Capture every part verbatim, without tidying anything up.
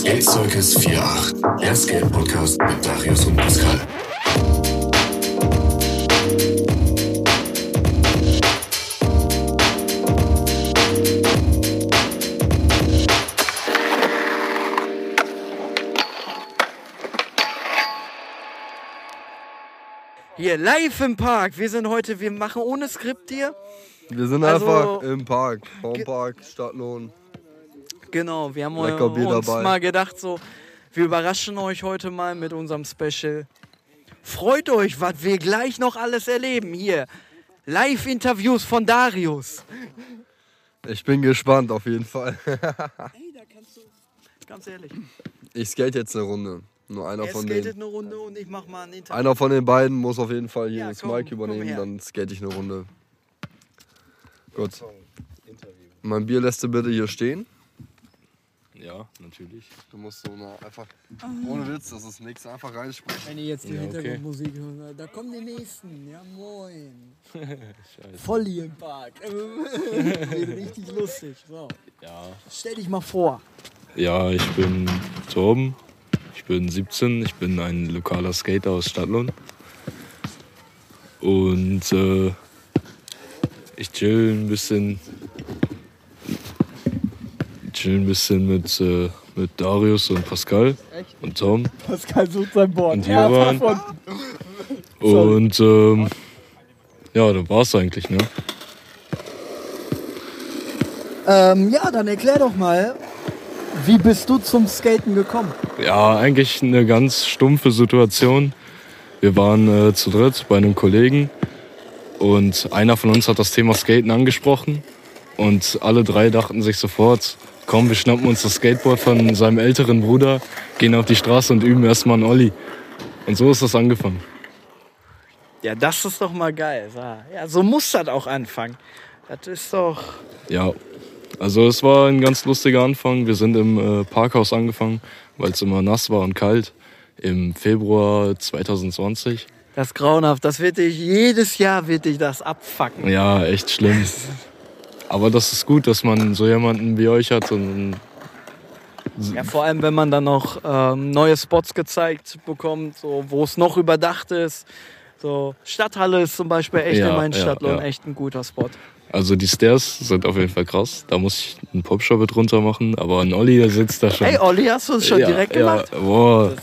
Skate-Circus vier acht, Erskate-Podcast mit Darius und Pascal. Hier, live im Park. Wir sind heute, wir machen ohne Skript hier. Wir sind also einfach im Park, vorm Park, Stadtlohn. Genau, wir haben uns dabei. mal gedacht, so, wir überraschen euch heute mal mit unserem Special. Freut euch, was wir gleich noch alles erleben hier. Live-Interviews von Darius. Ich bin gespannt auf jeden Fall. Ey, da kannst du, ganz ehrlich. Ich skate jetzt eine Runde. Nur einer er von skatet den, eine Runde und ich mach mal ein Interview. Einer von den beiden muss auf jeden Fall hier ja, das Mic übernehmen, dann skate ich eine Runde. Gut. Mein Bier lässt du bitte hier stehen. Ja, natürlich. Du musst so eine, einfach, ohne Witz, das ist nichts, einfach reinsprechen. Wenn ihr jetzt die ja, Hintergrundmusik okay. hört, da kommen die Nächsten. Ja, moin. Scheiße. Voll hier im Park. Richtig lustig. So. Ja. Stell dich mal vor. Ja, ich bin Torben. Ich bin siebzehn, ich bin ein lokaler Skater aus Stadtlohn. Und äh, ich chill ein bisschen, chill ein bisschen mit, äh, mit Darius und Pascal und Tom. Pascal sucht sein Board. Und Jovan. Und ähm, ja, das war's eigentlich, ne? Ähm, ja, dann erklär doch mal. Wie bist du zum Skaten gekommen? Ja, eigentlich eine ganz stumpfe Situation. Wir waren äh, zu dritt bei einem Kollegen und einer von uns hat das Thema Skaten angesprochen und alle drei dachten sich sofort, komm, wir schnappen uns das Skateboard von seinem älteren Bruder, gehen auf die Straße und üben erstmal einen Olli. Und so ist das angefangen. Ja, das ist doch mal geil. Ja, so muss das auch anfangen. Das ist doch... Ja. Also es war ein ganz lustiger Anfang. Wir sind im äh, Parkhaus angefangen, weil es immer nass war und kalt. Im Februar zwanzig zwanzig. Das ist grauenhaft. Das wird dich, jedes Jahr wird dich das abfucken. Ja, echt schlimm. Aber das ist gut, dass man so jemanden wie euch hat. Und ja, vor allem, wenn man dann noch ähm, neue Spots gezeigt bekommt, so, wo es noch überdacht ist. So, Stadthalle ist zum Beispiel echt ja, in meinen ja, Stadtlohn ja. echt ein guter Spot. Also die Stairs sind auf jeden Fall krass. Da muss ich einen Popshop mit runter machen, aber ein Olli, der sitzt da schon. Ey, Olli, hast du es schon ja, direkt ja, gemacht? Boah.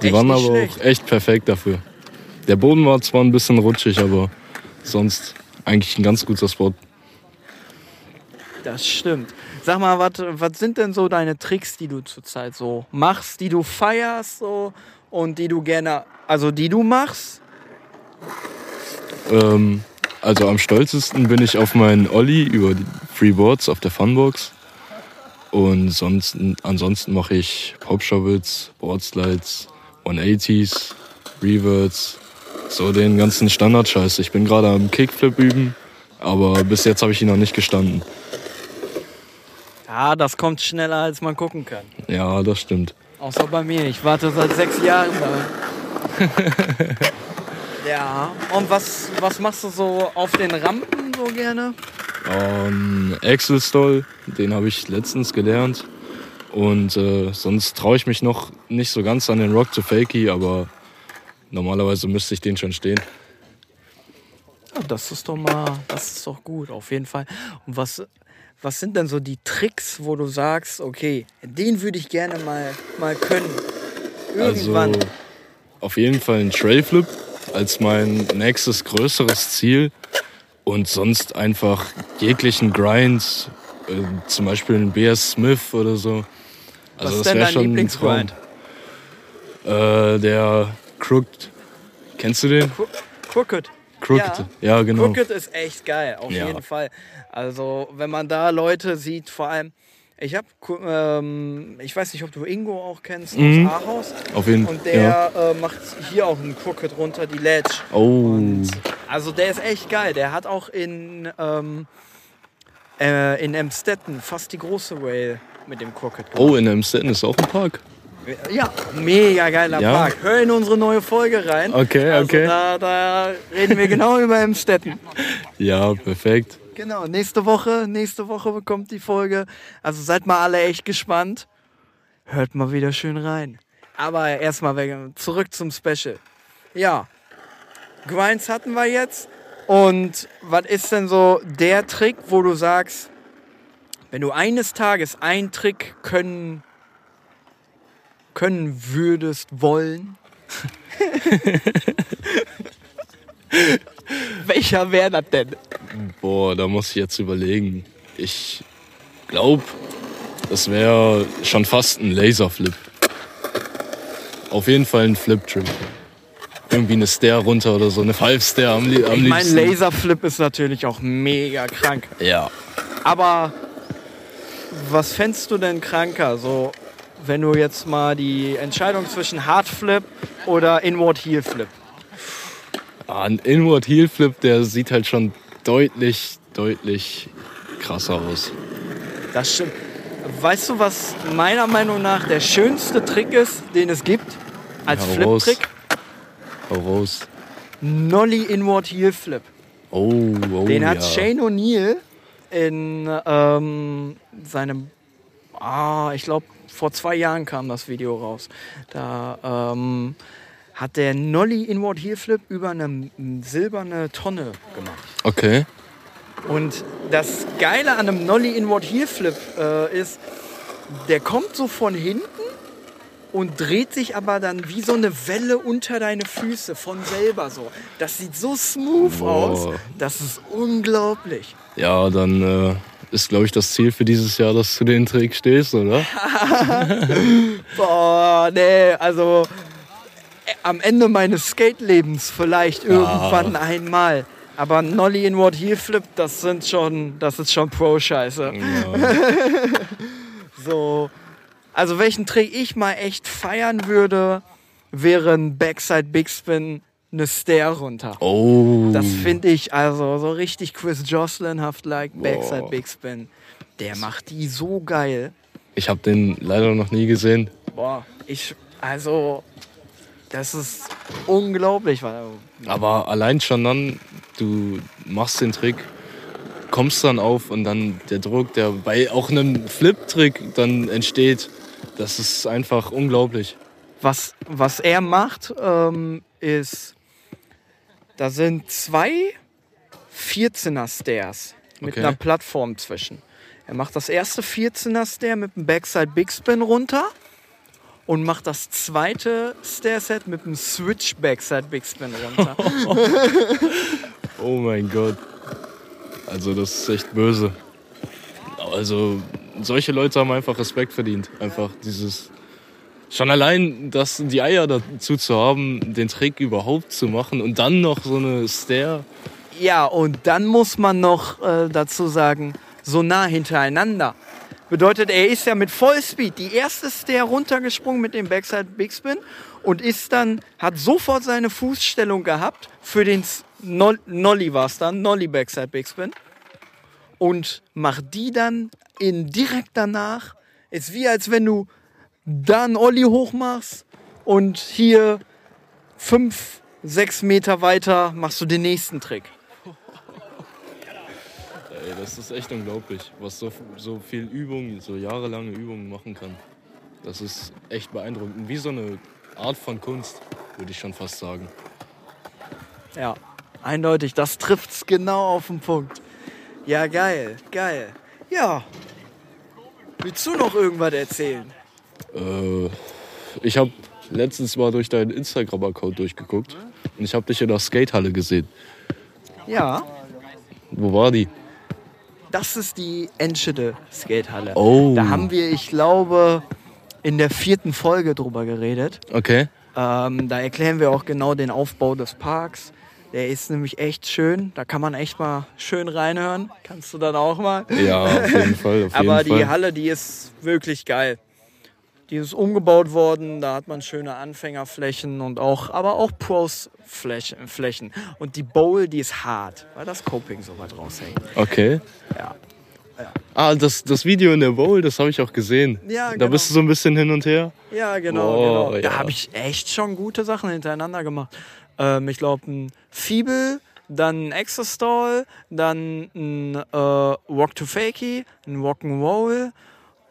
Die waren aber schlecht. Auch echt perfekt dafür. Der Boden war zwar ein bisschen rutschig, aber sonst eigentlich ein ganz guter Spot. Das stimmt. Sag mal, was sind denn so deine Tricks, die du zurzeit so machst, die du feierst so und die du gerne, also die du machst? Ähm... Also am stolzesten bin ich auf meinen Olli über die Freeboards auf der Funbox. Und sonst, ansonsten mache ich Popshovels, Boardslides, hundertachtzigern, Reverts, so den ganzen Standardscheiß. Ich bin gerade am Kickflip üben, aber bis jetzt habe ich ihn noch nicht gestanden. Ja, das kommt schneller, als man gucken kann. Ja, das stimmt. Außer bei mir, ich warte seit sechs Jahren. Ja, und was, was machst du so auf den Rampen so gerne? Ähm, Axel-Stall, den habe ich letztens gelernt. Und äh, sonst traue ich mich noch nicht so ganz an den Rock to Fakie, aber normalerweise müsste ich den schon stehen. Ja, das ist doch mal, das ist doch gut, auf jeden Fall. Und was, was sind denn so die Tricks, wo du sagst, okay, den würde ich gerne mal, mal können? Irgendwann. Also, auf jeden Fall ein Trailflip als mein nächstes größeres Ziel und sonst einfach jeglichen Grinds, äh, zum Beispiel ein B S Smith oder so. Also was ist das denn dein schon Lieblingsgrind? Äh, der Crooked. Kennst du den? Crooked. Crooked, ja, ja genau. Crooked ist echt geil, auf ja. jeden Fall. Also wenn man da Leute sieht, vor allem, ich hab, ähm, ich weiß nicht, ob du Ingo auch kennst, mhm. aus Aarhus. Auf jeden Fall. Und der ja. äh, macht hier auch einen Crooked runter, die Ledge. Oh. Und also der ist echt geil. Der hat auch in, ähm, äh, in Amstetten fast die große Rail mit dem Crooked gemacht. Oh, in Amstetten ist auch ein Park. Ja, mega geiler ja. Park. Hör in unsere neue Folge rein. Okay, also okay. Da, da reden wir genau über Amstetten. Ja, perfekt. Genau, nächste Woche, nächste Woche bekommt die Folge. Also seid mal alle echt gespannt. hört mal wieder schön rein. Aber erstmal zurück zum Special. Ja, Grinds hatten wir jetzt. Und was ist denn so der Trick, wo du sagst, wenn du eines Tages einen Trick können, können würdest, wollen? Welcher wäre das denn? Boah, da muss ich jetzt überlegen. Ich glaube, das wäre schon fast ein Laserflip. Auf jeden Fall ein Flip-Trip. Irgendwie eine Stair runter oder so, eine Five-Stair am, li- am liebsten. Ich meine, Laserflip ist natürlich auch mega krank. Ja. Aber was fändst du denn kranker? So, wenn du jetzt mal die Entscheidung zwischen Hardflip oder Inward-Heel-Flip? Ah, ein Inward-Heel-Flip, der sieht halt schon deutlich, deutlich krasser aus. Das stimmt. Weißt du, was meiner Meinung nach der schönste Trick ist, den es gibt? Als ja, Flip-Trick? Hau raus. Nollie Inward Heel Flip. Oh, oh, den hat ja. Shane O'Neill in ähm, seinem... Ah, ich glaube, vor zwei Jahren kam das Video raus. Da ähm, hat der Nollie Inward Heel Flip über eine silberne Tonne gemacht. Okay. Und das Geile an einem Nollie Inward Heel Flip äh, ist, der kommt so von hinten und dreht sich aber dann wie so eine Welle unter deine Füße von selber so. Das sieht so smooth Boah. aus. Das ist unglaublich. Ja, dann äh, ist, glaube ich, das Ziel für dieses Jahr, dass du den Trick stehst, oder? Boah, nee, also äh, am Ende meines Skate-Lebens vielleicht ja. irgendwann einmal. Aber Nollie Inward Heel Flip, das sind schon, das ist schon Pro-Scheiße. Ja. So... Also welchen Trick ich mal echt feiern würde, wäre ein Backside Big Spin, eine Stair runter. Oh. Das finde ich also so richtig Chris Jocelyn-haft like Backside Boah. Big Spin. Der macht die so geil. Ich habe den leider noch nie gesehen. Boah, ich also das ist unglaublich. Aber allein schon dann, du machst den Trick, kommst dann auf und dann der Druck, der bei auch einem Flip-Trick dann entsteht. Das ist einfach unglaublich. Was, was er macht, ähm, ist, da sind zwei vierzehner-Stairs mit okay. einer Plattform zwischen. Er macht das erste vierzehner-Stair mit einem Backside-Big-Spin runter und macht das zweite Stair-Set mit einem Switch-Backside-Big-Spin runter. Oh mein Gott. Also das ist echt böse. Also... Solche Leute haben einfach Respekt verdient. Einfach dieses. Schon allein, dass die Eier dazu zu haben, den Trick überhaupt zu machen und dann noch so eine Stair. Ja, und dann muss man noch äh, dazu sagen, so nah hintereinander. Bedeutet, er ist ja mit Vollspeed die erste Stair runtergesprungen mit dem Backside Big Spin und ist dann, hat sofort seine Fußstellung gehabt für den Noll- Nollie war es dann, Nollie Backside Big Spin. Und macht die dann in direkt danach. Ist wie, als wenn du da einen Olli hochmachst und hier fünf, sechs Meter weiter machst du den nächsten Trick. Ey, das ist echt unglaublich, was so, so viel Übung, so jahrelange Übungen machen kann. Das ist echt beeindruckend. Wie so eine Art von Kunst, würde ich schon fast sagen. Ja, eindeutig. Das trifft's genau auf den Punkt. Ja, geil, geil. Ja. Willst du noch irgendwas erzählen? Äh, ich habe letztens mal durch deinen Instagram-Account durchgeguckt und ich habe dich in der Skatehalle gesehen. Ja. Wo war die? Das ist die Enschede Skatehalle. Oh. Da haben wir, ich glaube, in der vierten Folge drüber geredet. Okay. Ähm, da erklären wir auch genau den Aufbau des Parks. Der ist nämlich echt schön. Da kann man echt mal schön reinhören. Kannst du dann auch mal. Ja, auf jeden Fall. Auf Aber jeden die Fall. Halle, die ist wirklich geil. Die ist umgebaut worden. Da hat man schöne Anfängerflächen und auch, aber auch Pros-Flächen. Und die Bowl, die ist hart, weil das Coping so weit raushängt. Okay. Ja. Ja. Ah, das, das Video in der Bowl, das habe ich auch gesehen. Ja, genau. Da bist du so ein bisschen hin und her. Ja, genau. Oh, genau. Da ja. habe ich echt schon gute Sachen hintereinander gemacht. Ähm, ich glaube, ein Fiebel, dann ein Exostall, dann ein äh, Walk to Fakey, ein Rock'n'Roll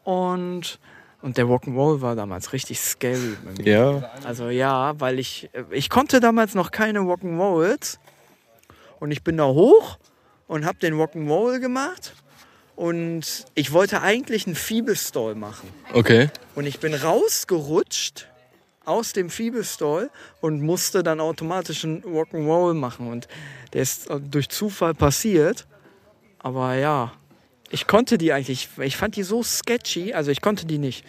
und Und der Rock'n'Roll war damals richtig scary bei mir. Ja. Also ja, weil ich, ich konnte damals noch keine Rock'n'Rolls. Und ich bin da hoch und habe den Rock'n'Roll gemacht. Und ich wollte eigentlich einen Fiebelstall machen. Okay. Und ich bin rausgerutscht aus dem Fiebelstall und musste dann automatisch einen Rock'n'Roll machen. Und der ist durch Zufall passiert. Aber ja... Ich konnte die eigentlich, ich fand die so sketchy, also ich konnte die nicht.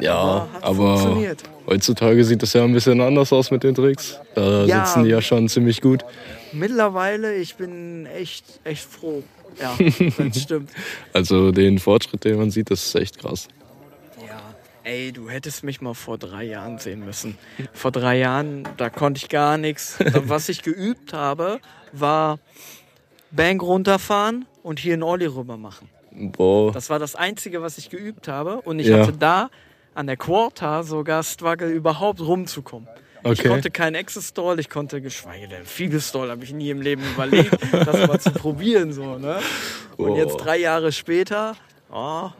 Ja, aber, aber heutzutage sieht das ja ein bisschen anders aus mit den Tricks. Da ja, sitzen die ja schon ziemlich gut. Mittlerweile, ich bin echt, echt froh. Ja, das stimmt. Also den Fortschritt, den man sieht, das ist echt krass. Ja, ey, du hättest mich mal vor drei Jahren sehen müssen. Vor drei Jahren, da konnte ich gar nichts. Was ich geübt habe, war Bank runterfahren. Und hier einen Ollie rüber machen. Boah. Das war das Einzige, was ich geübt habe. Und ich ja. hatte da an der Quarter sogar Struggle, überhaupt rumzukommen. Okay. Ich konnte keinen Access-Stall, ich konnte, geschweige denn, Fiegel-Stall habe ich nie im Leben überlegt, das mal zu probieren. So, ne? Und oh. jetzt drei Jahre später, oh,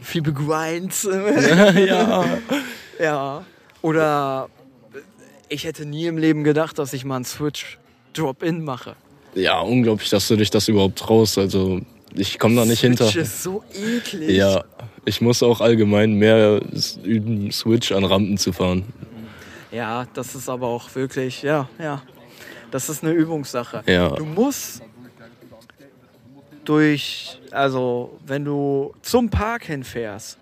viele Grinds. ja. ja. Oder ich hätte nie im Leben gedacht, dass ich mal einen Switch-Drop-In mache. Ja, unglaublich, dass du dich das überhaupt traust. Also ich komme da nicht Switch hinter. Switch ist so eklig. Ja, ich muss auch allgemein mehr üben, Switch an Rampen zu fahren. Ja, das ist aber auch wirklich, ja, ja. Das ist eine Übungssache. Ja. Du musst durch, also wenn du zum Park hinfährst,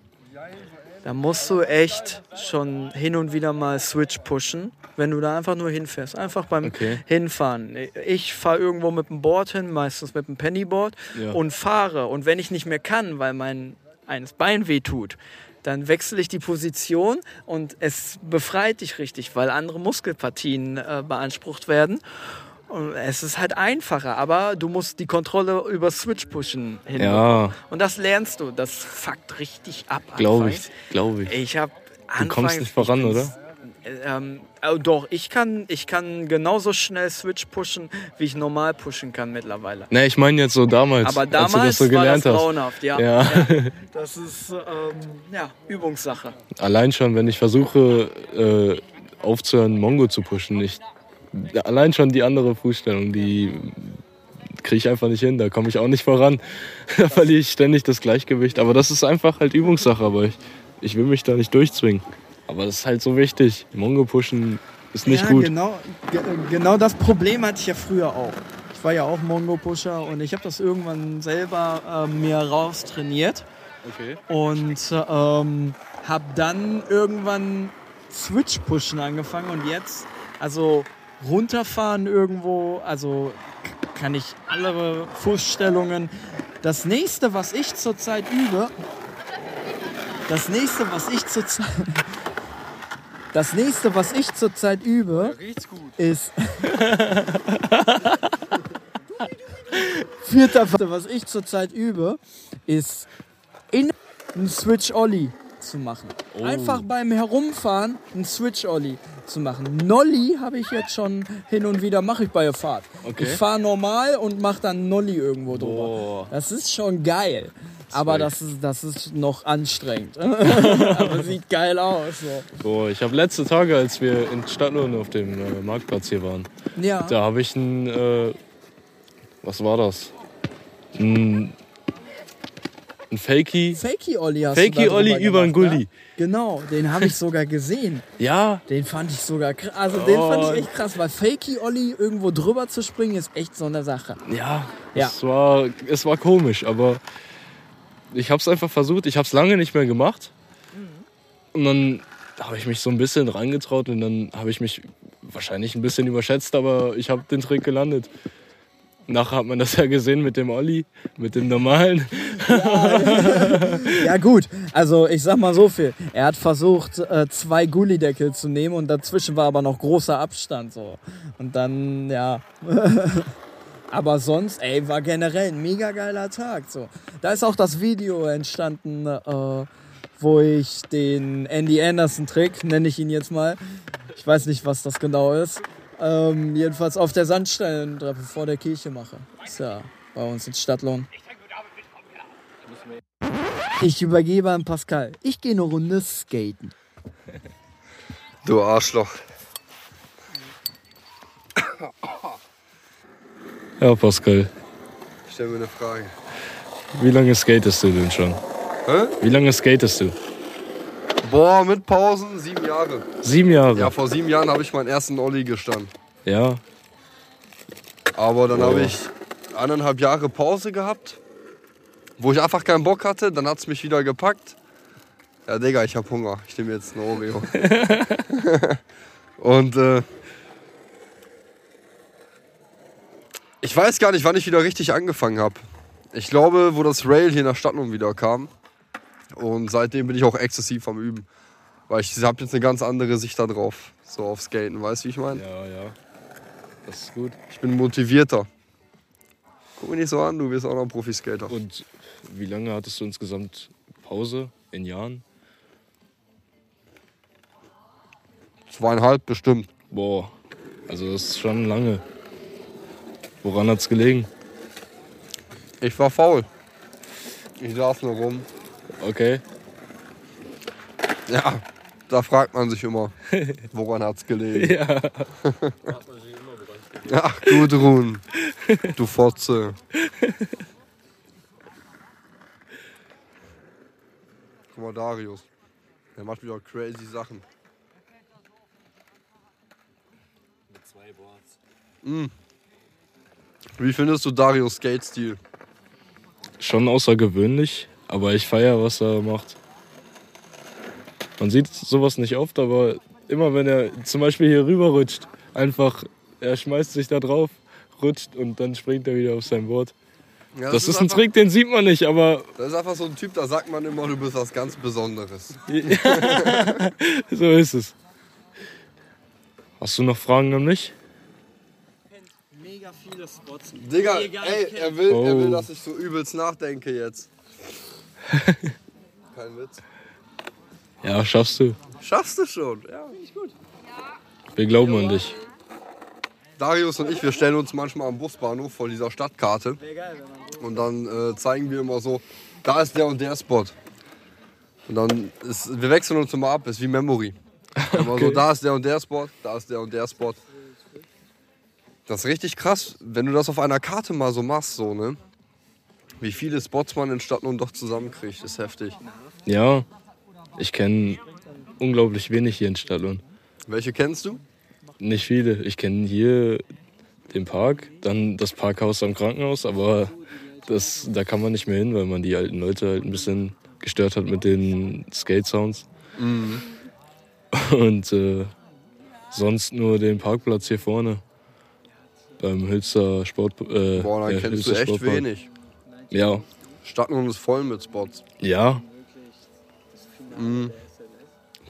dann musst du echt schon hin und wieder mal Switch pushen. Wenn du da einfach nur hinfährst, einfach beim okay. Hinfahren. Ich fahre irgendwo mit dem Board hin, meistens mit dem Pennyboard ja. und fahre. Und wenn ich nicht mehr kann, weil mein eines Bein weh tut, dann wechsle ich die Position und es befreit dich richtig, weil andere Muskelpartien äh, beansprucht werden. Und es ist halt einfacher, aber du musst die Kontrolle über Switch pushen hin. Ja. Und das lernst du. Das fuckt richtig ab. Glaube ich, glaube ich. Ich habe Du kommst nicht voran, oder? Ähm, äh, doch, ich kann, ich kann genauso schnell Switch pushen, wie ich normal pushen kann mittlerweile. Ne, ich meine jetzt so damals, aber damals als du das so gelernt war das grauenhaft, ja. Ja. ja. Das ist ähm, ja, Übungssache. Allein schon, wenn ich versuche äh, aufzuhören, Mongo zu pushen, ich, allein schon die andere Fußstellung, die kriege ich einfach nicht hin, da komme ich auch nicht voran. Da verliere ich ständig das Gleichgewicht. Aber das ist einfach halt Übungssache, aber ich, ich will mich da nicht durchzwingen. Aber das ist halt so wichtig. Mongo pushen ist nicht ja, gut. Genau, g- genau das Problem hatte ich ja früher auch. Ich war ja auch Mongo-Pusher und ich habe das irgendwann selber äh, mir raustrainiert. Okay. Und ähm, habe dann irgendwann Switch-Pushen angefangen und jetzt, also runterfahren irgendwo, also kann ich alle Fußstellungen. Das nächste, was ich zurzeit übe, das nächste, was ich zurzeit... Das nächste, was ich zurzeit übe, ist. Vierter, was ich zurzeit übe, ist in einen Switch Ollie zu machen. Oh. Einfach beim Herumfahren einen Switch Ollie zu machen. Nolli habe ich jetzt schon hin und wieder, mache ich bei der Fahrt. Okay. Ich fahre normal und mache dann Nolli irgendwo drüber. Oh. Das ist schon geil. Aber das ist, das ist noch anstrengend. Aber sieht geil aus. So. Boah, ich habe letzte Tage, als wir in Stadtlohn auf dem äh, Marktplatz hier waren, ja. da habe ich ein, äh, was war das? Ein, ein Fakey. Fakey-Olli hast Fakey du Olli über einen Gulli. Ja? Genau, den habe ich sogar gesehen. ja. Den fand ich sogar krass. Also oh. den fand ich echt krass, weil Fakey-Olli irgendwo drüber zu springen, ist echt so eine Sache. Ja, ja. Es, war, es war komisch, aber... Ich hab's einfach versucht, ich hab's lange nicht mehr gemacht. Und dann habe ich mich so ein bisschen rangetraut und dann habe ich mich wahrscheinlich ein bisschen überschätzt, aber ich habe den Trick gelandet. Nachher hat man das ja gesehen mit dem Olli, mit dem normalen. Ja, ja gut, also ich sag mal so viel. Er hat versucht, zwei Gullideckel zu nehmen und dazwischen war aber noch großer Abstand. So. Und dann, ja... Aber sonst, ey, war generell ein mega geiler Tag. So. Da ist auch das Video entstanden, äh, wo ich den Andy Anderson-Trick, nenne ich ihn jetzt mal, ich weiß nicht, was das genau ist, ähm, jedenfalls auf der Sandsteintreppe vor der Kirche mache. Ist ja bei uns in Stadtlohn. Ich übergebe an Pascal. Ich gehe eine Runde skaten. Du Arschloch. Ja, Pascal. Ich stell mir eine Frage. Wie lange skatest du denn schon? Hä? Wie lange skatest du? Boah, mit Pausen sieben Jahre. Sieben Jahre? Ja, vor sieben Jahren habe ich meinen ersten Olli gestanden. Ja. Aber dann oh. habe ich anderthalb Jahre Pause gehabt, wo ich einfach keinen Bock hatte. Dann hat es mich wieder gepackt. Ja, Digga, ich habe Hunger. Ich nehme jetzt eine Oreo. Und äh, ich weiß gar nicht, wann ich wieder richtig angefangen habe. Ich glaube, wo das Rail hier nach Stadtlohn wieder kam. Und seitdem bin ich auch exzessiv am Üben. Weil ich habe jetzt eine ganz andere Sicht da drauf. So auf Skaten, weißt du, wie ich meine? Ja, ja. Das ist gut. Ich bin motivierter. Guck mich nicht so an, du bist auch noch ein Profiskater. Und wie lange hattest du insgesamt Pause in Jahren? Zweieinhalb bestimmt. Boah, also das ist schon lange. Woran hat's gelegen? Ich war faul. Ich saß nur rum. Okay. Ja, da fragt man sich immer, woran hat's gelegen? Ja. Da fragt man sich immer, woran hat's gelegen. Ach, Gudrun, du Fotze. Guck mal, Darius. Der macht wieder crazy Sachen. Mit zwei Boards. Mhm. Wie findest du Darius' Skate-Stil? Schon außergewöhnlich. Aber ich feiere, was er macht. Man sieht sowas nicht oft, aber immer wenn er zum Beispiel hier rüber rutscht, einfach, er schmeißt sich da drauf, rutscht und dann springt er wieder auf sein Board. Ja, das, das ist, ist ein einfach, Trick, den sieht man nicht, aber... Das ist einfach so ein Typ, da sagt man immer, du bist was ganz Besonderes. So ist es. Hast du noch Fragen an mich? Mega viele Spots. Digga, ey, er will, oh. er will, dass ich so übelst nachdenke jetzt. Kein Witz. Ja, schaffst du. Schaffst du schon, ja. Wir glauben an dich. Darius und ich, wir stellen uns manchmal am Busbahnhof vor dieser Stadtkarte. Und dann äh, zeigen wir immer so, da ist der und der Spot. Und dann, ist, wir wechseln uns immer ab, ist wie Memory. Immer okay. So, da ist der und der Spot, da ist der und der Spot. Das ist richtig krass, wenn du das auf einer Karte mal so machst, so, ne? Wie viele Spots man in Stadtlohn doch zusammenkriegt, ist heftig. Ja, ich kenne unglaublich wenig hier in Stadtlohn. Welche kennst du? Nicht viele. Ich kenne hier den Park, dann das Parkhaus am Krankenhaus, aber das, da kann man nicht mehr hin, weil man die alten Leute halt ein bisschen gestört hat mit den Skate-Sounds. Mhm. Und äh, sonst nur den Parkplatz hier vorne beim Hülster Sport. Äh, Boah, dann kennst du echt Sportpark. Wenig. Ja. Stadtlohn ist voll mit Spots. Ja. Mhm.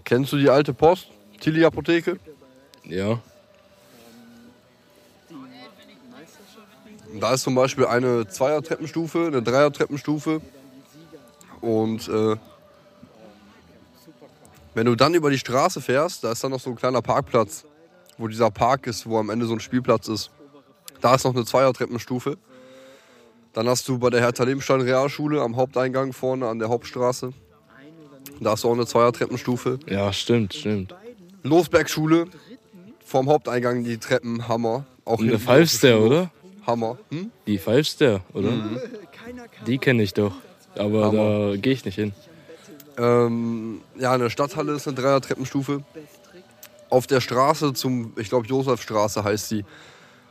Kennst du die alte Post? Berkel-Apotheke? Ja. Da ist zum Beispiel eine Zweier-Treppenstufe, eine Dreier-Treppenstufe. Und äh, wenn du dann über die Straße fährst, da ist dann noch so ein kleiner Parkplatz, wo dieser Park ist, wo am Ende so ein Spielplatz ist. Da ist noch eine Zweier-Treppenstufe. Dann hast du bei der Hertha-Lebenstein-Realschule am Haupteingang vorne an der Hauptstraße. Da hast du auch eine Zweier-Treppenstufe. Ja, stimmt, stimmt. Losbergschule, vorm Haupteingang die Treppen, Hammer. Auch eine Five-Star, oder? Hammer. Hm? Die Five-Star, oder? Mhm. Die kenne ich doch, aber Hammer. Da gehe ich nicht hin. Ähm, ja, eine Stadthalle ist eine Dreier-Treppenstufe. Auf der Straße zum, ich glaube, Josefstraße heißt sie,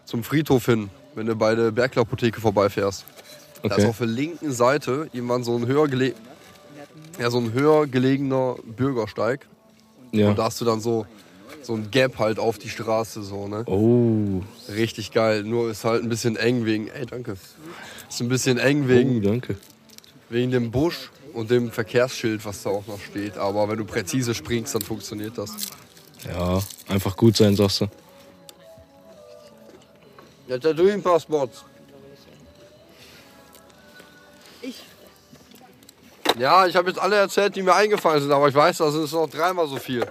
zum Friedhof hin. Wenn du bei der Berkel-Apotheke vorbeifährst. Okay. Da ist auf der linken Seite irgendwann so ein höher, gele- ja, so ein höher gelegener Bürgersteig. Ja. Und da hast du dann so, so ein Gap halt auf die Straße. So, ne? Oh. Richtig geil. Nur ist halt ein bisschen eng wegen... Ey, danke. Ist ein bisschen eng wegen... Oh, danke. Wegen dem Busch und dem Verkehrsschild, was da auch noch steht. Aber wenn du präzise springst, dann funktioniert das. Ja, einfach gut sein, sagst du. Jetzt hast du ein paar Spots. Ich? Ja, ich habe jetzt alle erzählt, die mir eingefallen sind, aber ich weiß, das ist noch dreimal so viel.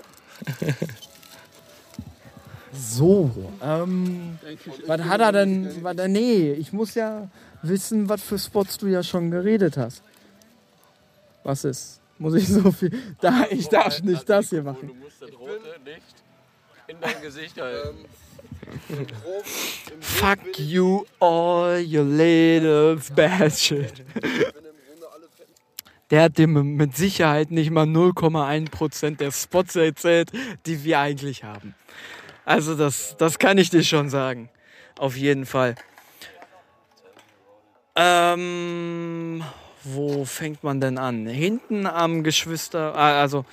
So, ähm, was hat er denn, was, nee, ich muss ja wissen, was für Spots du ja schon geredet hast. Was ist? Muss ich so viel? Da, ich darf also, nicht also, das hier machen. Du musst das rote Licht in dein Gesicht halten. Im Groben, im Fuck you all, you little bastard. Der hat dem mit Sicherheit nicht mal null Komma eins Prozent der Spots erzählt, die wir eigentlich haben. Also das, das kann ich dir schon sagen. Auf jeden Fall. Ähm, wo fängt man denn an? Hinten am Geschwister, also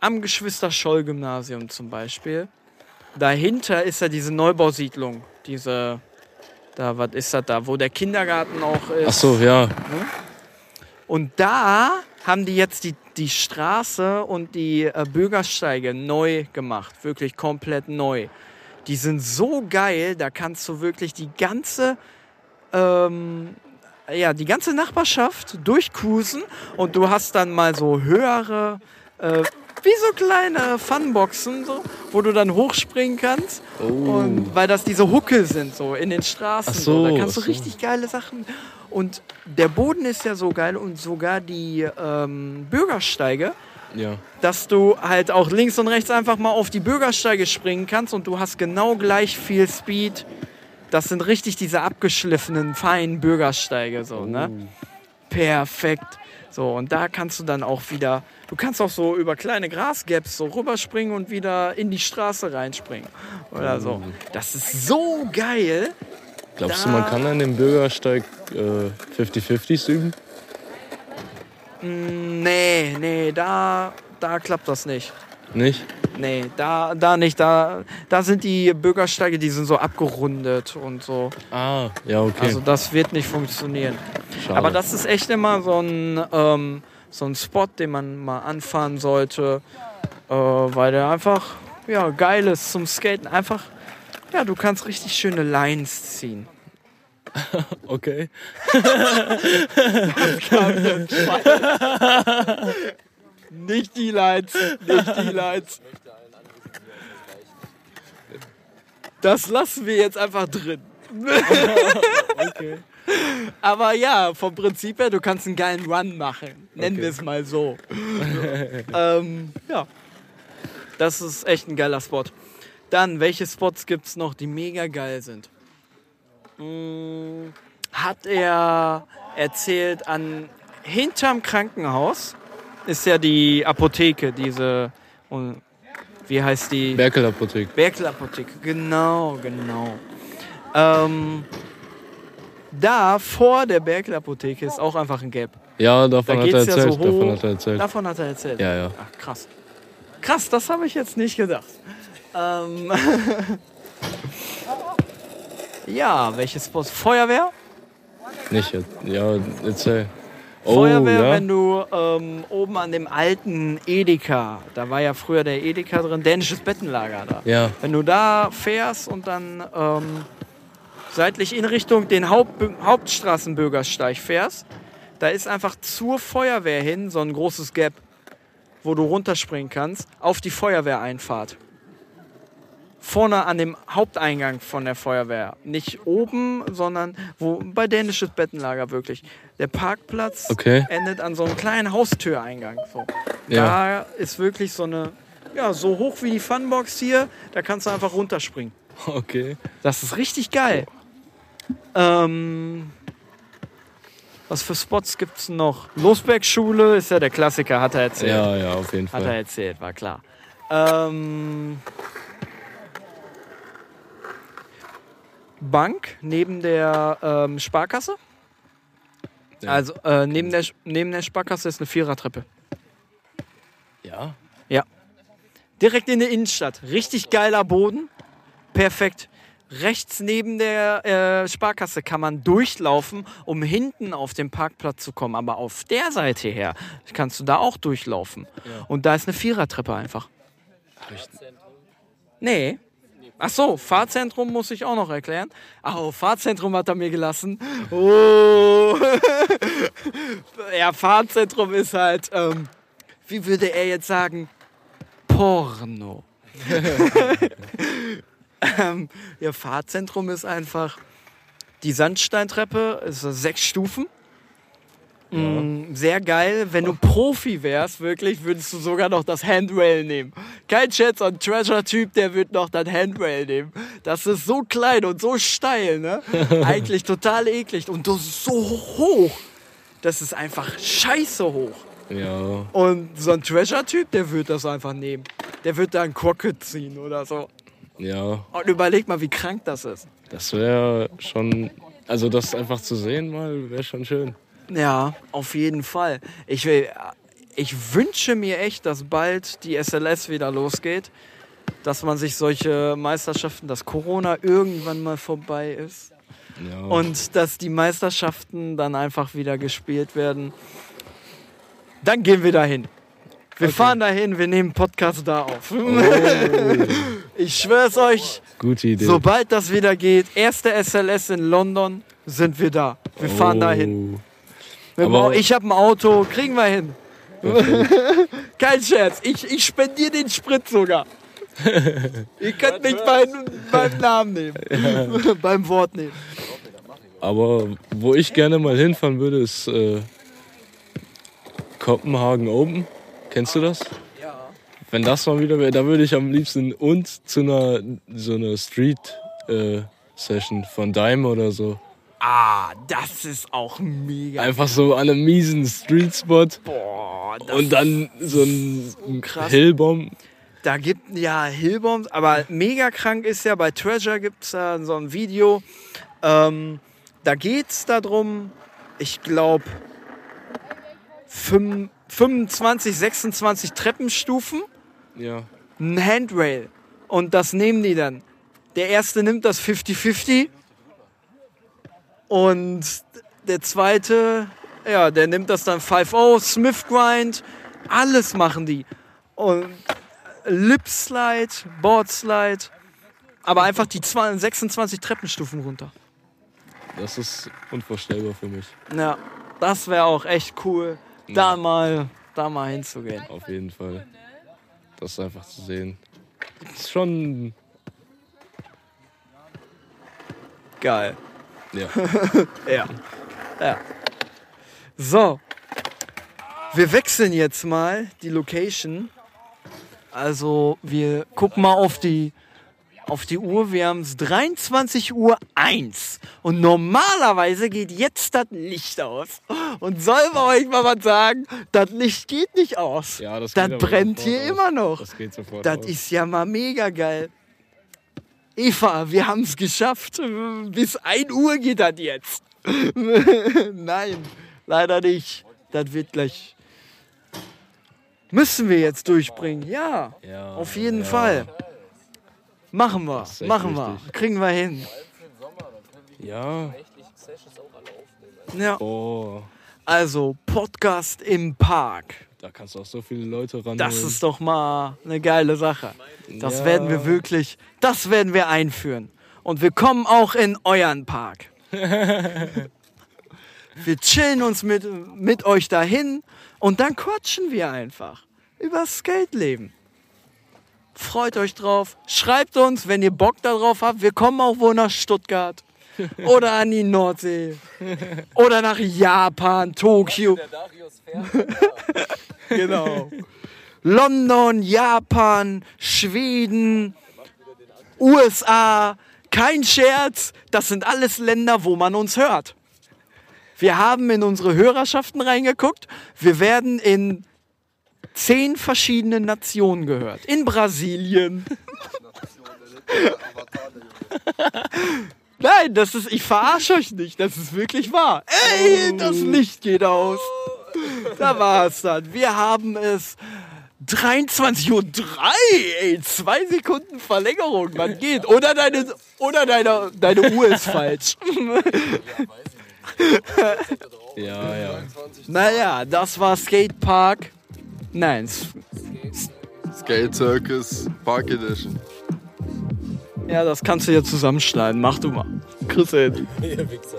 am Geschwister-Scholl-Gymnasium zum Beispiel. Dahinter ist ja diese Neubausiedlung, diese, da, was ist das da, wo der Kindergarten auch ist. Ach so, ja. Und da haben die jetzt die, die Straße und die äh, Bürgersteige neu gemacht, wirklich komplett neu. Die sind so geil, da kannst du wirklich die ganze, ähm, ja, die ganze Nachbarschaft durchcruisen und du hast dann mal so höhere, äh, wie so kleine Funboxen, so, wo du dann hochspringen kannst. Oh. Und weil das diese Hucke sind, so in den Straßen. So, so. Da kannst du so richtig geile Sachen. Und der Boden ist ja so geil und sogar die ähm, Bürgersteige, ja, dass du halt auch links und rechts einfach mal auf die Bürgersteige springen kannst und du hast genau gleich viel Speed. Das sind richtig diese abgeschliffenen, feinen Bürgersteige. So, oh, ne? Perfekt. So, und da kannst du dann auch wieder, du kannst auch so über kleine Grasgaps so rüberspringen und wieder in die Straße reinspringen oder so. Das ist so geil. Glaubst da, du, man kann an dem Bürgersteig äh, fünfzig-fünfzig üben? Nee, nee, da, da klappt das nicht. Nicht? Nee, da, da nicht. Da, da sind die Bürgersteige, die sind so abgerundet und so. Ah, ja, okay. Also das wird nicht funktionieren. Schade. Aber das ist echt immer so ein, ähm, so ein Spot, den man mal anfahren sollte, äh, weil der einfach, ja, geil ist zum Skaten. Einfach, ja, du kannst richtig schöne Lines ziehen. Okay. Das kam jetzt falsch. Nicht die Lines, nicht die Lines. Das lassen wir jetzt einfach drin. Okay. Aber ja, vom Prinzip her, du kannst einen geilen Run machen. Nennen okay. wir es mal so. ähm, ja, das ist echt ein geiler Spot. Dann, welche Spots gibt es noch, die mega geil sind? Hm, hat er erzählt, an hinterm Krankenhaus ist ja die Apotheke, diese, wie heißt die? Berkel-Apotheke. Berkel-Apotheke, genau, genau. Ähm, da vor der Berkel-Apotheke ist auch einfach ein Gap. Ja, davon da hat er erzählt. Ja so davon hat er erzählt. Davon hat er erzählt. Ja, ja. Ach, krass. Krass, das habe ich jetzt nicht gedacht. Ähm, ja, welches Post? Feuerwehr? Nicht jetzt. Ja, erzähl. Oh, Feuerwehr, ja, wenn du ähm, oben an dem alten Edeka, da war ja früher der Edeka drin, dänisches Bettenlager da. Ja. Wenn du da fährst und dann ähm, seitlich in Richtung den Haupt, Hauptstraßenbürgersteig fährst, da ist einfach zur Feuerwehr hin so ein großes Gap, wo du runterspringen kannst, auf die Feuerwehreinfahrt. Vorne an dem Haupteingang von der Feuerwehr. Nicht oben, sondern wo bei dänisches Bettenlager wirklich. Der Parkplatz okay. endet an so einem kleinen Haustüreingang. So. Ja. Da ist wirklich so eine, ja, so hoch wie die Funbox hier, da kannst du einfach runterspringen. Okay. Das ist richtig geil. Ähm, was für Spots gibt's noch? Losbergschule ist ja der Klassiker, hat er erzählt. Ja, ja, auf jeden Fall. Hat er erzählt, war klar. Ähm... Bank neben der ähm, Sparkasse. Ja. Also äh, neben, der, neben der Sparkasse ist eine Vierertreppe. Ja? Ja. Direkt in der Innenstadt. Richtig geiler Boden. Perfekt. Rechts neben der äh, Sparkasse kann man durchlaufen, um hinten auf den Parkplatz zu kommen. Aber auf der Seite her kannst du da auch durchlaufen. Ja. Und da ist eine Vierertreppe einfach. Nee. Ach so, Fahrzentrum muss ich auch noch erklären. Oh, Fahrzentrum hat er mir gelassen. Oh. Ja, Fahrzentrum ist halt, ähm, wie würde er jetzt sagen, Porno. ähm, ja, Fahrzentrum ist einfach die Sandsteintreppe, ist sechs Stufen. Mhm, sehr geil. Wenn du Profi wärst, wirklich, würdest du sogar noch das Handrail nehmen. Kein Scherz, ein Treasure-Typ, der wird noch das Handrail nehmen. Das ist so klein und so steil, ne? Eigentlich total eklig. Und das ist so hoch. Das ist einfach scheiße hoch. Ja. Und so ein Treasure-Typ, der wird das einfach nehmen. Der wird da einen Crockett ziehen oder so. Ja. Und überleg mal, wie krank das ist. Das wäre schon... Also das einfach zu sehen mal, wäre schon schön. Ja, auf jeden Fall. Ich will, ich wünsche mir echt, dass bald die S L S wieder losgeht. Dass man sich solche Meisterschaften, dass Corona irgendwann mal vorbei ist. Ja. Und dass die Meisterschaften dann einfach wieder gespielt werden. Dann gehen wir dahin. Wir okay. fahren dahin, wir nehmen Podcast da auf. Oh. Ich schwör's euch. Gute Idee. Sobald das wieder geht, erste S L S in London, sind wir da. Wir oh. fahren dahin. Aber ich hab ein Auto, kriegen wir hin. Okay. Kein Scherz, ich, ich spendiere den Sprit sogar. Ihr könnt mich beim, beim Namen nehmen, ja. beim Wort nehmen. Aber wo ich gerne mal hinfahren würde, ist äh, Kopenhagen Open. Kennst du das? Ja. Wenn das mal wieder wäre, da würde ich am liebsten und zu einer so einer Street-Session äh, von Dime oder so. Ah, das ist auch mega. Einfach so an einem miesen Street-Spot. Boah, das und dann so ein so Hillbomb. Da gibt ja Hillbombs, aber mega krank ist ja, bei Treasure gibt es da so ein Video. Ähm, da geht's darum, ich glaube, fünfundzwanzig, sechsundzwanzig Treppenstufen, ja. ein Handrail und das nehmen die dann. Der erste nimmt das fünfzig fünfzig und der zweite, ja, der nimmt das dann fünf null, Smith Grind, alles machen die. Und Lipslide, Boardslide, aber einfach die sechsundzwanzig Treppenstufen runter. Das ist unvorstellbar für mich. Ja, das wäre auch echt cool. Da mal, da mal hinzugehen. Auf jeden Fall. Das ist einfach zu sehen. Ist schon... Geil. Ja. ja. ja. So. Wir wechseln jetzt mal die Location. Also, wir gucken mal auf die, auf die Uhr. Wir haben es dreiundzwanzig Uhr eins. Und normalerweise geht jetzt das Licht aus. Und soll man euch mal was sagen? Das Licht geht nicht aus. Ja, das das brennt hier aus. Immer noch. Das geht sofort Das aus. Ist ja mal mega geil. Eva, wir haben es geschafft. Bis ein Uhr geht das jetzt. Nein, leider nicht. Das wird gleich... Müssen wir jetzt durchbringen. Ja, ja auf jeden ja. Fall. Machen wir, machen wir. Richtig. Kriegen wir hin. Ja. Ja. Oh. Also, Podcast im Park. Da kannst du auch so viele Leute ran. Das ist doch mal eine geile Sache. Das ja. werden wir wirklich, das werden wir einführen. Und wir kommen auch in euren Park. Wir chillen uns mit, mit euch dahin und dann quatschen wir einfach über Skateleben. Freut euch drauf. Schreibt uns, wenn ihr Bock darauf habt. Wir kommen auch wohl nach Stuttgart. Oder an die Nordsee. Oder nach Japan, Tokio. Der Darius fährt. Genau. London, Japan, Schweden, U S A. Kein Scherz. Das sind alles Länder, wo man uns hört. Wir haben in unsere Hörerschaften reingeguckt. Wir werden in zehn verschiedenen Nationen gehört. In Brasilien. Nein, das ist, ich verarsche euch nicht, das ist wirklich wahr. Ey, das Licht geht aus. Da war es dann. Wir haben es dreiundzwanzig Uhr drei, ey, zwei Sekunden Verlängerung, man geht. Oder deine, oder deine, deine Uhr ist falsch. Ja, ja. Naja, das war Skatepark. Nein. Skate-Circus Park Edition. Ja, das kannst du ja zusammenschneiden. Mach du mal. Christian. Ihr Wichser.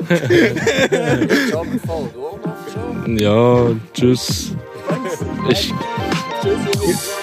Ja, tschüss. Ich. Tschüss.